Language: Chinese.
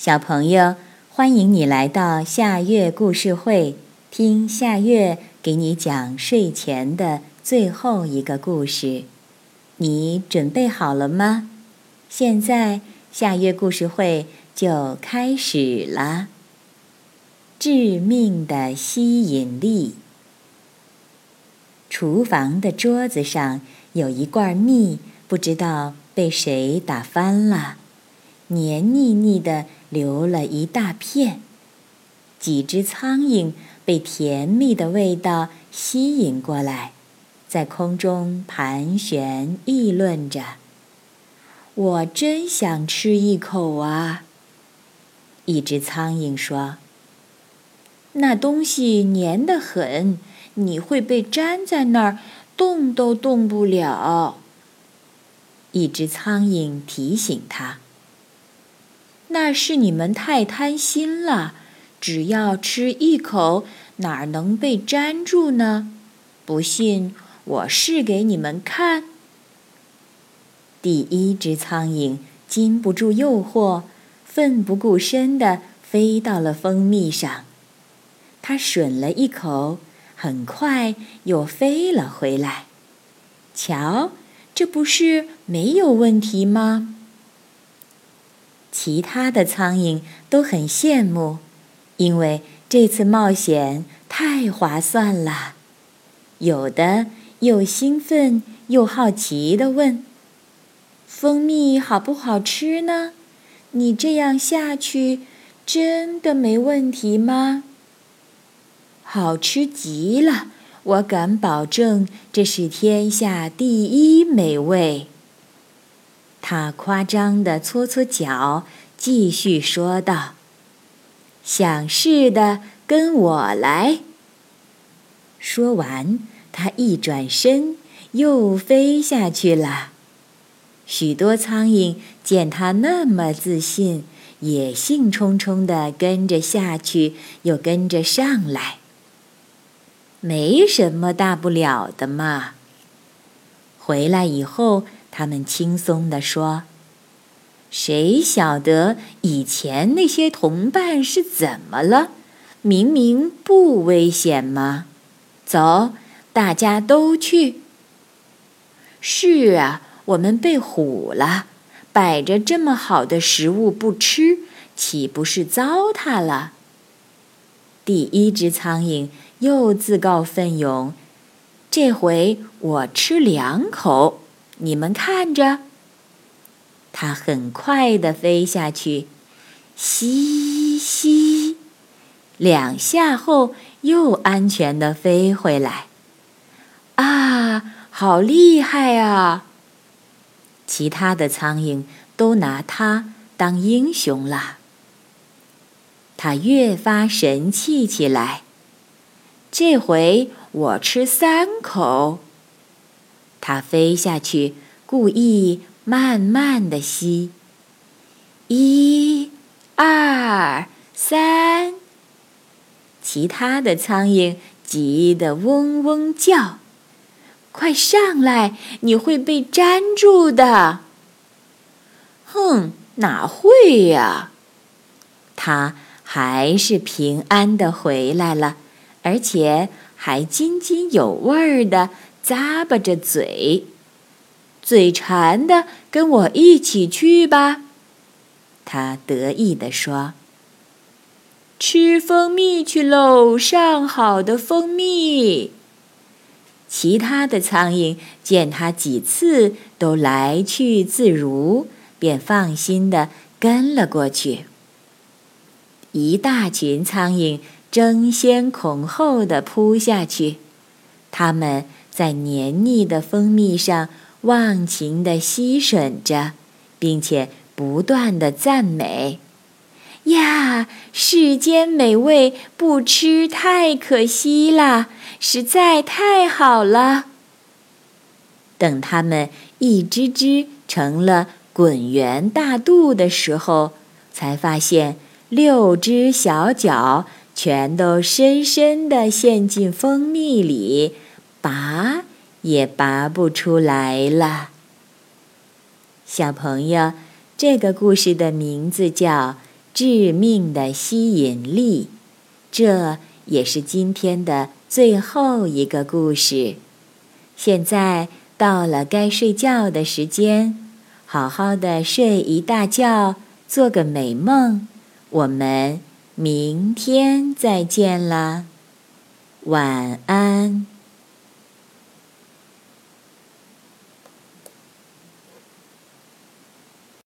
小朋友，欢迎你来到夏月故事会，听夏月给你讲睡前的最后一个故事。你准备好了吗？现在夏月故事会就开始啦。致命的吸引力。厨房的桌子上有一罐蜜，不知道被谁打翻了，黏腻腻的流了一大片。几只苍蝇被甜蜜的味道吸引过来，在空中盘旋议论着。我真想吃一口啊！一只苍蝇说，那东西黏得很，你会被粘在那儿，动都动不了。一只苍蝇提醒他，那是你们太贪心了，只要吃一口，哪能被粘住呢？不信，我试给你们看。第一只苍蝇禁不住诱惑，奋不顾身地飞到了蜂蜜上。它吮了一口，很快又飞了回来。瞧，这不是没有问题吗？其他的苍蝇都很羡慕，因为这次冒险太划算了。有的又兴奋又好奇地问，蜂蜜好不好吃呢？你这样下去真的没问题吗？好吃极了，我敢保证这是天下第一美味。他夸张地搓搓脚，继续说道，想试的跟我来。说完，他一转身又飞下去了。许多苍蝇见他那么自信，也兴冲冲地跟着下去，又跟着上来。没什么大不了的嘛。回来以后，他们轻松地说，谁晓得以前那些同伴是怎么了？明明不危险吗？走，大家都去。是啊，我们被唬了，摆着这么好的食物不吃，岂不是糟蹋了？第一只苍蝇又自告奋勇，这回我吃2口，你们看着。它很快地飞下去，吸吸，2下后又安全地飞回来。啊，好厉害啊！其他的苍蝇都拿它当英雄了。它越发神气起来，这回我吃3口。它飞下去，故意慢慢地吸，1、2、3。其他的苍蝇急得嗡嗡叫，快上来，你会被粘住的。哼，哪会呀？他还是平安地回来了，而且还津津有味地咂巴着嘴。嘴馋的，跟我一起去吧，他得意地说。吃蜂蜜去喽，上好的蜂蜜。其他的苍蝇见他几次都来去自如，便放心地跟了过去。一大群苍蝇争先恐后地扑下去，它们在黏腻的蜂蜜上忘情地吸吮着，并且不断地赞美，呀，世间美味不吃太可惜啦，实在太好了。等它们一只只成了滚圆大肚的时候，才发现6只小脚全都深深地陷进蜂蜜里，拔也拔不出来了。小朋友，这个故事的名字叫《致命的吸引力。这也是今天的最后一个故事。现在到了该睡觉的时间，好好的睡一大觉，做个美梦。我们明天再见了，晚安。